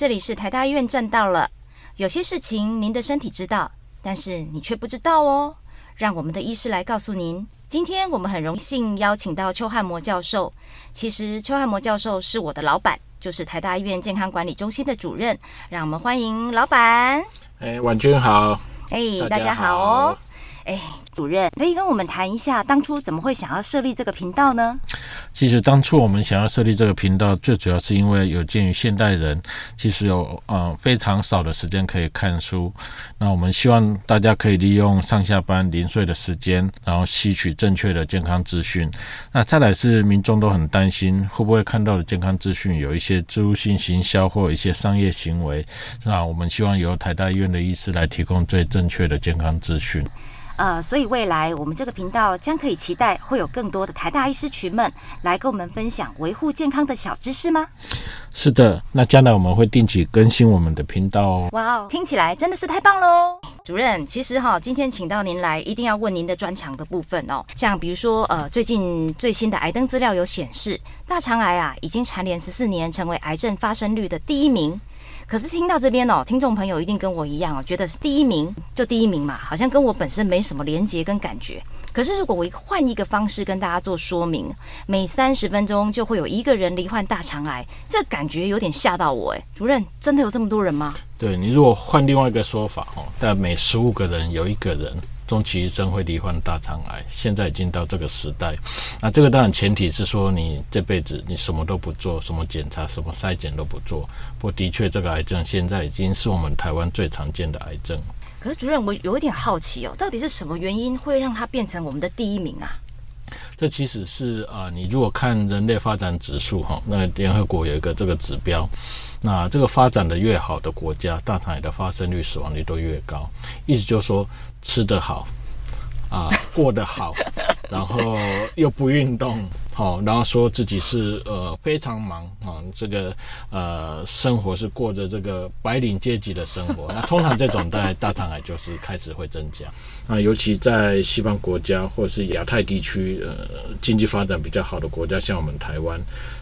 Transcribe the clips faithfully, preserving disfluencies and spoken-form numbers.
这里是台大医院站到了。有些事情您的身体知道，但是你却不知道哦。让我们的医师来告诉您。今天我们很荣幸邀请到邱汉模教授。其实邱汉模教授是我的老板，就是台大医院健康管理中心的主任。让我们欢迎老板。哎，婉君好。哎，大家好哦。哎，主任，可以跟我们谈一下当初怎么会想要设立这个频道呢？其实当初我们想要设立这个频道，最主要是因为有鉴于现代人其实有、呃、非常少的时间可以看书，那我们希望大家可以利用上下班零碎的时间，然后吸取正确的健康资讯。那再来是民众都很担心会不会看到的健康资讯有一些植入性行销或一些商业行为，那我们希望由台大医院的医师来提供最正确的健康资讯。呃，所以未来我们这个频道将可以期待会有更多的台大医师群们来跟我们分享维护健康的小知识吗？是的，那将来我们会定期更新我们的频道哦。哇哦，听起来真的是太棒咯。主任，其实哈，今天请到您来，一定要问您的专长的部分哦。像比如说，呃，最近最新的癌登资料有显示，大肠癌啊已经蝉联十四年，成为癌症发生率的第一名。可是听到这边哦，听众朋友一定跟我一样哦，觉得第一名就第一名嘛，好像跟我本身没什么连结跟感觉。可是如果我换一个方式跟大家做说明，每三十分钟就会有一个人罹患大肠癌，这感觉有点吓到我哎。主任，真的有这么多人吗？对，你如果换另外一个说法哦，但每十五个人有一个人终其一生会罹患大肠癌，现在已经到这个时代。那这个当然前提是说你这辈子你什么都不做，什么检查什么筛检都不做。不过的确这个癌症现在已经是我们台湾最常见的癌症。可是主任，我有一点好奇哦，到底是什么原因会让它变成我们的第一名啊？这其实是啊、呃，你如果看人类发展指数哈，那联合国有一个这个指标，那这个发展的越好的国家，大肠癌的发生率、死亡率都越高。意思就是说，吃得好啊、呃，过得好，然后又不运动，好、哦，然后说自己是呃非常忙啊、哦，这个呃生活是过着这个白领阶级的生活。那通常这种在大肠癌就是开始会增加。那尤其在西方国家或是亚太地区，呃，经济发展比较好的国家，像我们台湾，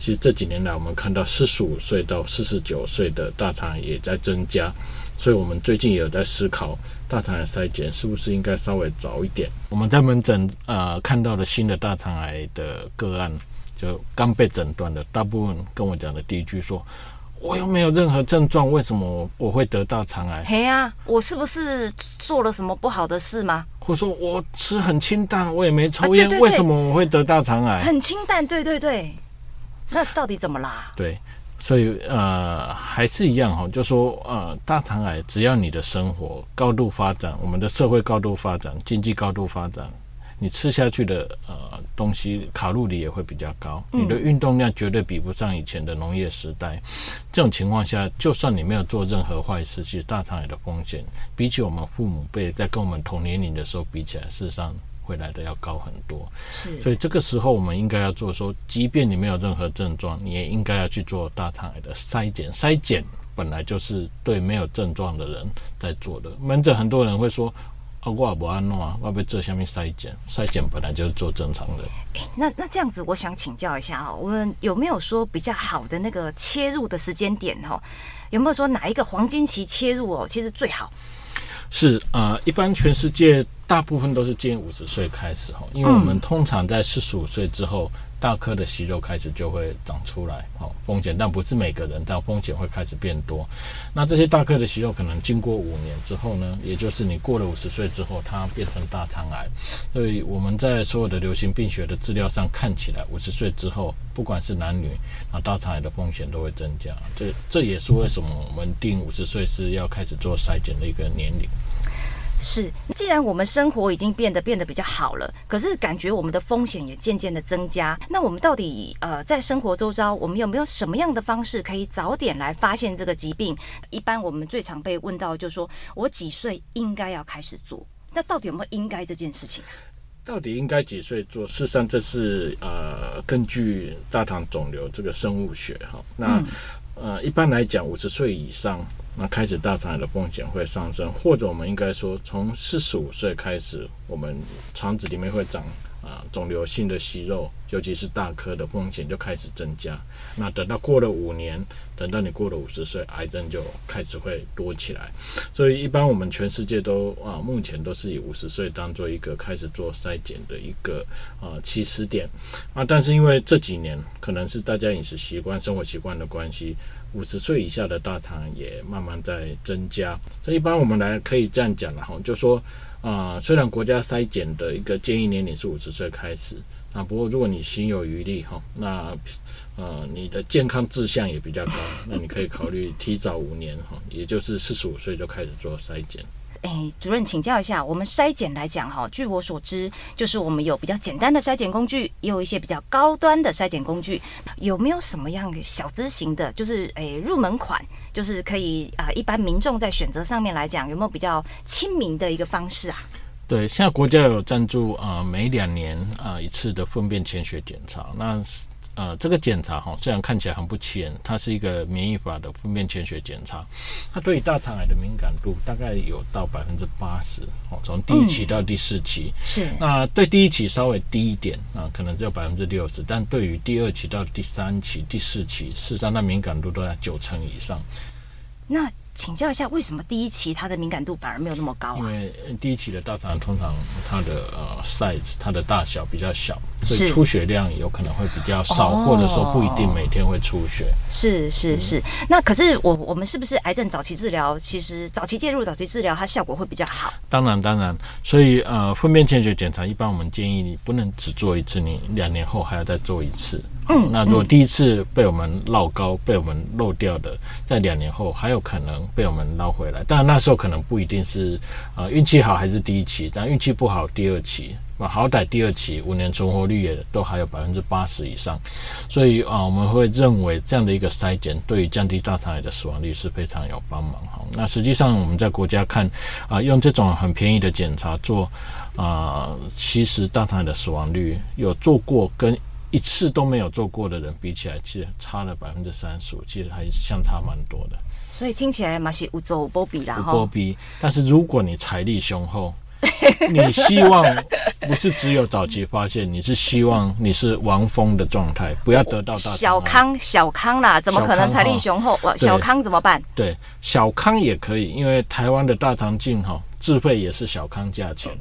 其实这几年来我们看到四十五岁到四十九岁的大肠癌也在增加，所以我们最近也有在思考大肠癌筛检是不是应该稍微早一点。我们在门诊呃看到的新的大肠癌的个案，就刚被诊断的，大部分跟我讲的第一句说，我又没有任何症状，为什么我会得大肠癌？嘿啊，我是不是做了什么不好的事吗？或者说我吃很清淡，我也没抽烟、啊、对对对，为什么我会得大肠癌？很清淡，对对对，那到底怎么啦？对，所以呃还是一样哈，就说呃大肠癌，只要你的生活高度发展，我们的社会高度发展，经济高度发展，你吃下去的呃东西卡路里也会比较高，你的运动量绝对比不上以前的农业时代、嗯、这种情况下，就算你没有做任何坏事，其实大肠癌的风险比起我们父母辈在跟我们同年龄的时候比起来，事实上会来的要高很多。是，所以这个时候我们应该要做说，即便你没有任何症状，你也应该要去做大肠癌的筛检。筛检本来就是对没有症状的人在做的。门诊很多人会说啊，我也不安弄啊，我被这下面筛检，筛检本来就是做正常的。欸、那那这样子，我想请教一下哦，我们有没有说比较好的那个切入的时间点哦？有没有说哪一个黄金期切入哦，其实最好？是呃，一般全世界大部分都是建议五十岁开始哦，因为我们通常在四十五岁之后。嗯，大颗的息肉开始就会长出来，好、哦、风险，但不是每个人，但风险会开始变多。那这些大颗的息肉可能经过五年之后呢，也就是你过了五十岁之后，它变成大肠癌。所以我们在所有的流行病学的资料上看起来，五十岁之后，不管是男女，啊，大肠癌的风险都会增加。这这也是为什么我们定五十岁是要开始做筛检的一个年龄。是，既然我们生活已经变得变得比较好了，可是感觉我们的风险也渐渐的增加，那我们到底呃在生活周遭，我们有没有什么样的方式可以早点来发现这个疾病？一般我们最常被问到就是说，我几岁应该要开始做？那到底有没有应该这件事情？到底应该几岁做？事实上这是呃根据大肠肿瘤这个生物学哈，那、嗯、呃一般来讲五十岁以上。那开始大肠癌的风险会上升，或者我们应该说，从四十五岁开始，我们肠子里面会长啊、呃、肿瘤性的息肉，尤其是大颗的风险就开始增加。那等到过了五年，等到你过了五十岁，癌症就开始会多起来。所以一般我们全世界都啊，目前都是以五十岁当做一个开始做筛检的一个啊起始点啊。但是因为这几年可能是大家饮食习惯、生活习惯的关系，五十岁以下的大肠也慢慢在增加。所以一般我们来可以这样讲了哈，就说。啊、呃，虽然国家筛检的一个建议年龄是五十岁开始，啊，不过如果你心有余力哈、哦，那呃你的健康志向也比较高，那你可以考虑提早五年哈、哦，也就是四十五岁就开始做筛检。哎，主任请教一下，我们筛检来讲哈，据我所知，就是我们有比较简单的筛检工具，也有一些比较高端的筛检工具，有没有什么样小资型的，就是哎入门款，就是可以啊、呃，一般民众在选择上面来讲，有没有比较亲民的一个方式啊？对，现在国家有赞助啊、呃，每两年啊、呃、一次的粪便潜血检查，那。呃，这个检查哈，虽然看起来很不起眼，它是一个免疫法的粪便潜血检查，它对于大肠癌的敏感度大概有到百分之八十，哦，从第一期到第四期，嗯、是那对第一期稍微低一点啊，可能只有百分之六十，但对于第二期到第三期、第四期，事实上它敏感度都在九成以上。那请教一下，为什么第一期它的敏感度反而没有那么高啊？因为第一期的大肠通常它的呃 size 它的大小比较小，所以出血量有可能会比较少，哦、或者说不一定每天会出血。是是是、嗯。那可是我我们是不是癌症早期治疗，其实早期介入、早期治疗它效果会比较好？当然当然，所以呃粪便潜血检查一般我们建议你不能只做一次，你两年后还要再做一次。嗯，那如果第一次被我们绕高、嗯、被我们漏掉的，在两年后还有可能被我们捞回来。当然那时候可能不一定是呃运气好还是第一期，但运气不好第二期，好歹第二期五年存活率也都还有百分之八十以上。所以啊、呃，我们会认为这样的一个筛检对于降低大肠癌的死亡率是非常有帮忙。那实际上我们在国家看啊、呃，用这种很便宜的检查做啊、呃，其实大肠癌的死亡率有做过跟一次都没有做过的人比起来，其实差了百分之三十五，其实还相差蛮多的。所以听起来嘛是有做有保庇啦，有保庇。但是如果你财力雄厚，你希望不是只有早期发现，你是希望你是王峰的状态，不要得到大肠癌。小康小康啦，怎么可能财力雄厚？小 康, 小康怎么办？对，小康也可以，因为台湾的大肠镜哈。自费也是小康价钱、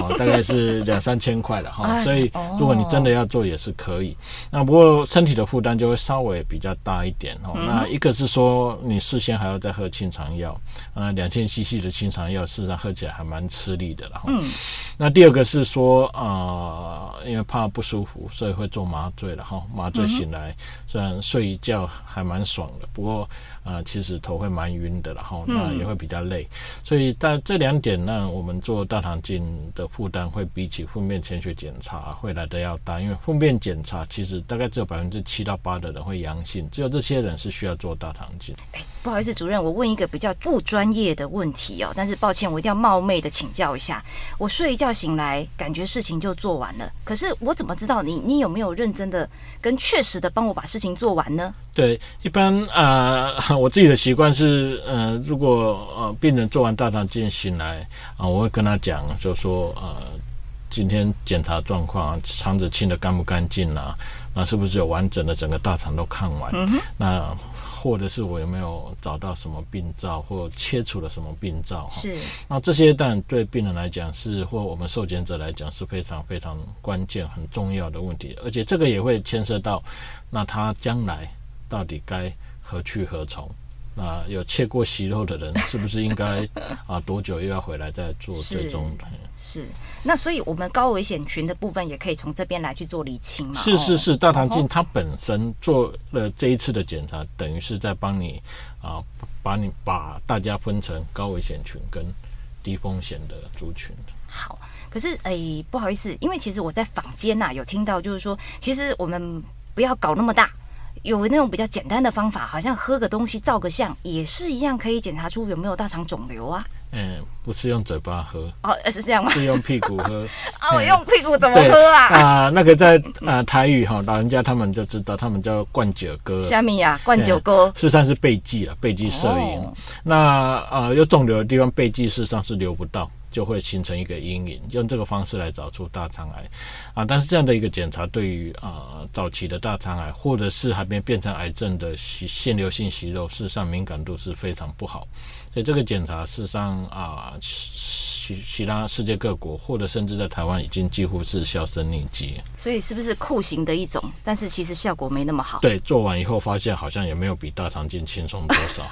哦、大概是两三千块了、哦、所以如果你真的要做也是可以。那不过身体的负担就会稍微比较大一点、哦、那一个是说你事先还要再喝清肠药，呃两千 C C 的清肠药事实上喝起来还蛮吃力的了、哦嗯、那第二个是说呃因为怕不舒服所以会做麻醉了、哦、麻醉醒来、嗯、虽然睡一觉还蛮爽的，不过呃其实头会蛮晕的了、哦、那也会比较累、嗯、所以这两点那我们做大肠镜的负担会比起粪便潜血检查会来的要大，因为粪便检查其实大概只有百分之七到八的人会阳性，只有这些人是需要做大肠镜。哎，不好意思，主任，我问一个比较不专业的问题哦，但是抱歉，我一定要冒昧的请教一下。我睡一觉醒来，感觉事情就做完了，可是我怎么知道你你有没有认真的跟确实的帮我把事情做完呢？对，一般啊、呃，我自己的习惯是，呃，如果呃病人做完大肠镜醒来。啊，我会跟他讲，就说呃，今天检查状况、啊，肠子清得干不干净啊？那、啊、是不是有完整的整个大肠都看完？嗯、那或者是我有没有找到什么病灶或切除了什么病灶？是。那这些当然对病人来讲是，或我们受检者来讲是非常非常关键、很重要的问题，而且这个也会牵涉到，那他将来到底该何去何从？啊、有切过息肉的人是不是应该啊多久又要回来再做追踪？是，那所以我们高危险群的部分也可以从这边来去做理清嘛。是是是，大肠镜它本身做了这一次的检查，等于是在帮你啊把你把大家分成高危险群跟低风险的族群。好，可是哎、欸、不好意思，因为其实我在坊间啊有听到，就是说其实我们不要搞那么大。有那种比较简单的方法，好像喝个东西照个相，也是一样可以检查出有没有大肠肿瘤啊。嗯，不是用嘴巴喝哦，是这样吗？是用屁股喝哦，用屁股怎么喝啊？啊、呃，那个在啊、呃、台语哈，老人家他们就知道，他们叫灌酒歌。虾米呀，灌酒歌事实上是背剂了，背剂摄影。哦、那呃，有肿瘤的地方背剂事实上是留不到，就会形成一个阴影，用这个方式来找出大肠癌啊。但是这样的一个检查，对于啊、呃、早期的大肠癌，或者是还没变成癌症的腺瘤性息肉，事实上敏感度是非常不好。所以这个检查事实上啊，其其他世界各国或者甚至在台湾已经几乎是销声匿迹。所以是不是酷刑的一种？但是其实效果没那么好。对，做完以后发现好像也没有比大肠镜轻松多少。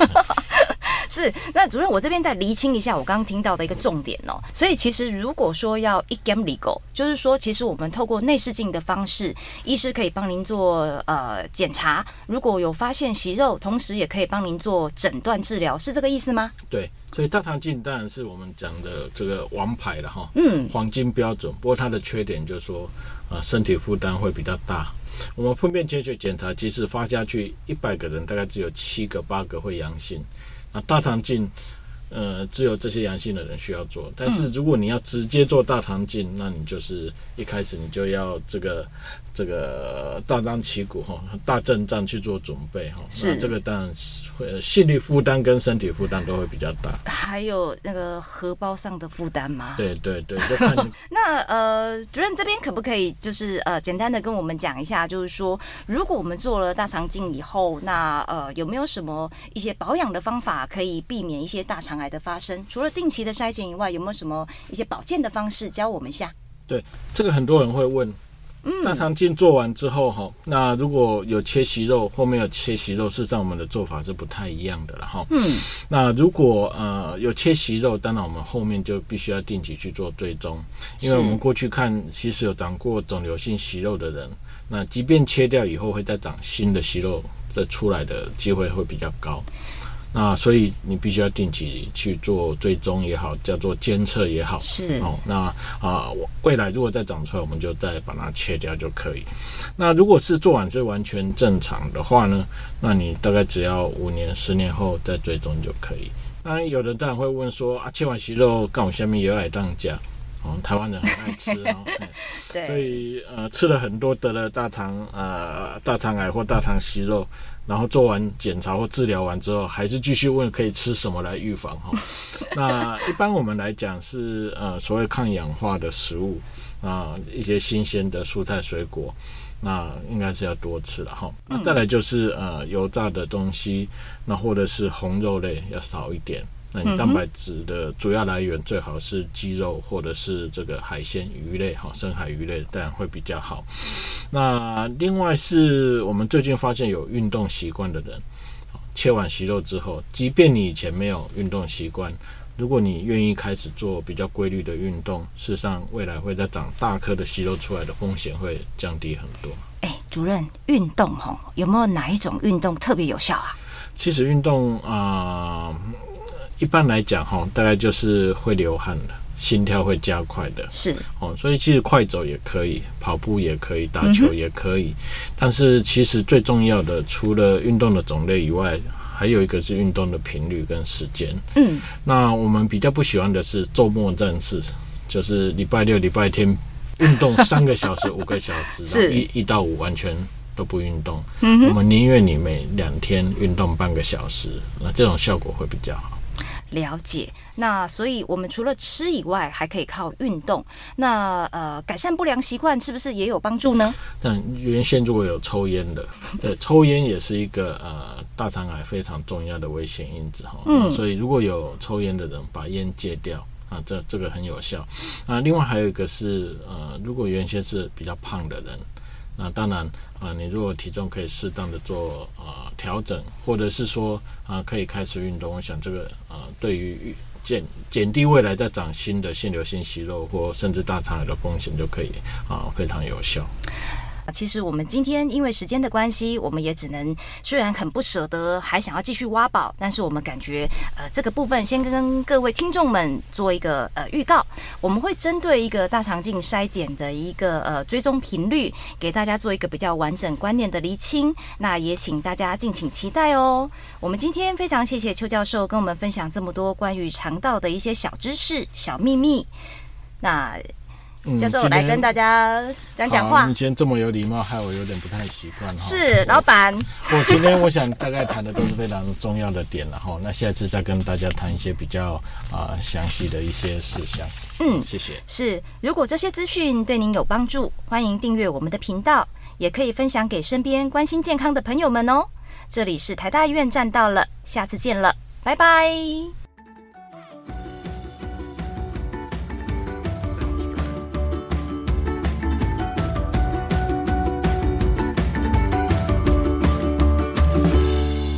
是，那主任，我这边再厘清一下我刚刚听到的一个重点哦。所以其实如果说要一检二顾，就是说其实我们透过内视镜的方式，医师可以帮您做呃检查，如果有发现息肉，同时也可以帮您做诊断治疗，是这个意思吗？对，所以大肠镜当然是我们讲的这个王牌了哈，嗯，黄金标准。不过它的缺点就是说，啊、呃，身体负担会比较大。我们粪便潜血检查，即使发下去一百个人，大概只有七个、八个会阳性。啊，大肠镜，呃，只有这些阳性的人需要做。但是如果你要直接做大肠镜，那你就是一开始你就要这个这个大张旗鼓哈，大阵仗去做准备哈。那这个当然会心理负担跟身体负担都会比较大。还有那个荷包上的负担吗？对对对，就看你那呃，主任这边可不可以就是呃简单的跟我们讲一下，就是说如果我们做了大肠镜以后，那呃有没有什么一些保养的方法可以避免一些大肠癌的发生？除了定期的筛检以外，有没有什么一些保健的方式教我们一下？对，这个很多人会问。嗯、大肠镜做完之后哈，那如果有切息肉或没有切息肉，事实上我们的做法是不太一样的了哈。嗯，那如果呃有切息肉，当然我们后面就必须要定期去做追踪，因为我们过去看其实有长过肿瘤性息肉的人，那即便切掉以后会再长新的息肉，再出来的机会会比较高。那所以你必须要定期去做追踪也好，叫做监测也好，是哦。那啊、呃，未来如果再长出来，我们就再把它切掉就可以。那如果是做完是完全正常的话呢，那你大概只要五年、十年后再追踪就可以。那有的当然会问说啊，切完息肉干我下面也要来当家。哦、台湾人很爱吃哦，对，所以呃吃了很多得了大肠呃大肠癌或大肠息肉，然后做完检查或治疗完之后，还是继续问可以吃什么来预防哈、哦。那一般我们来讲是呃所谓抗氧化的食物啊、呃，一些新鲜的蔬菜水果，那应该是要多吃了哈、哦。那再来就是呃油炸的东西，那或者是红肉类要少一点。那你蛋白质的主要来源最好是鸡肉或者是这个海鲜鱼类哈，深海鱼类当然会比较好。那另外是我们最近发现有运动习惯的人，切完息肉之后，即便你以前没有运动习惯，如果你愿意开始做比较规律的运动，事实上未来会再长大颗的息肉出来的风险会降低很多。哎、欸，主任，运动吼有没有哪一种运动特别有效啊？其实运动啊。呃一般来讲哈，大概就是会流汗的，心跳会加快的，是哦，所以其实快走也可以，跑步也可以，打球也可以，嗯、但是其实最重要的，除了运动的种类以外，还有一个是运动的频率跟时间。嗯，那我们比较不喜欢的是周末战士，就是礼拜六、礼拜天运动三个小时、五个小时，是一一到五完全。都不运动，嗯、我们宁愿你每两天运动半个小时，那这种效果会比较好。了解，那所以我们除了吃以外，还可以靠运动。那呃，改善不良习惯是不是也有帮助呢？但原先如果有抽烟的，对，抽烟也是一个呃大肠癌非常重要的危险因子哈。嗯，所以如果有抽烟的人，把烟戒掉。啊，这这个很有效。啊，另外还有一个是呃，如果原先是比较胖的人。那当然啊、呃，你如果体重可以适当的做啊、呃、调整，或者是说啊、呃、可以开始运动，我想这个啊、呃、对于减减低未来再长新的腺瘤性息肉或甚至大肠癌的风险就可以啊、呃、非常有效。其实我们今天因为时间的关系，我们也只能虽然很不舍得，还想要继续挖宝，但是我们感觉呃这个部分先跟各位听众们做一个呃预告，我们会针对一个大肠镜筛检的一个呃追踪频率，给大家做一个比较完整观念的厘清，那也请大家敬请期待哦。我们今天非常谢谢邱教授跟我们分享这么多关于肠道的一些小知识、小秘密。那教授、嗯、来跟大家讲讲话。你今天这么有礼貌，害我有点不太习惯。是老板，我今天我想大概谈的都是非常重要的点了哈。那下次再跟大家谈一些比较啊、呃、详细的一些事项。嗯，谢谢。是，如果这些资讯对您有帮助，欢迎订阅我们的频道，也可以分享给身边关心健康的朋友们哦。这里是台大医院站到了，下次见了，拜拜。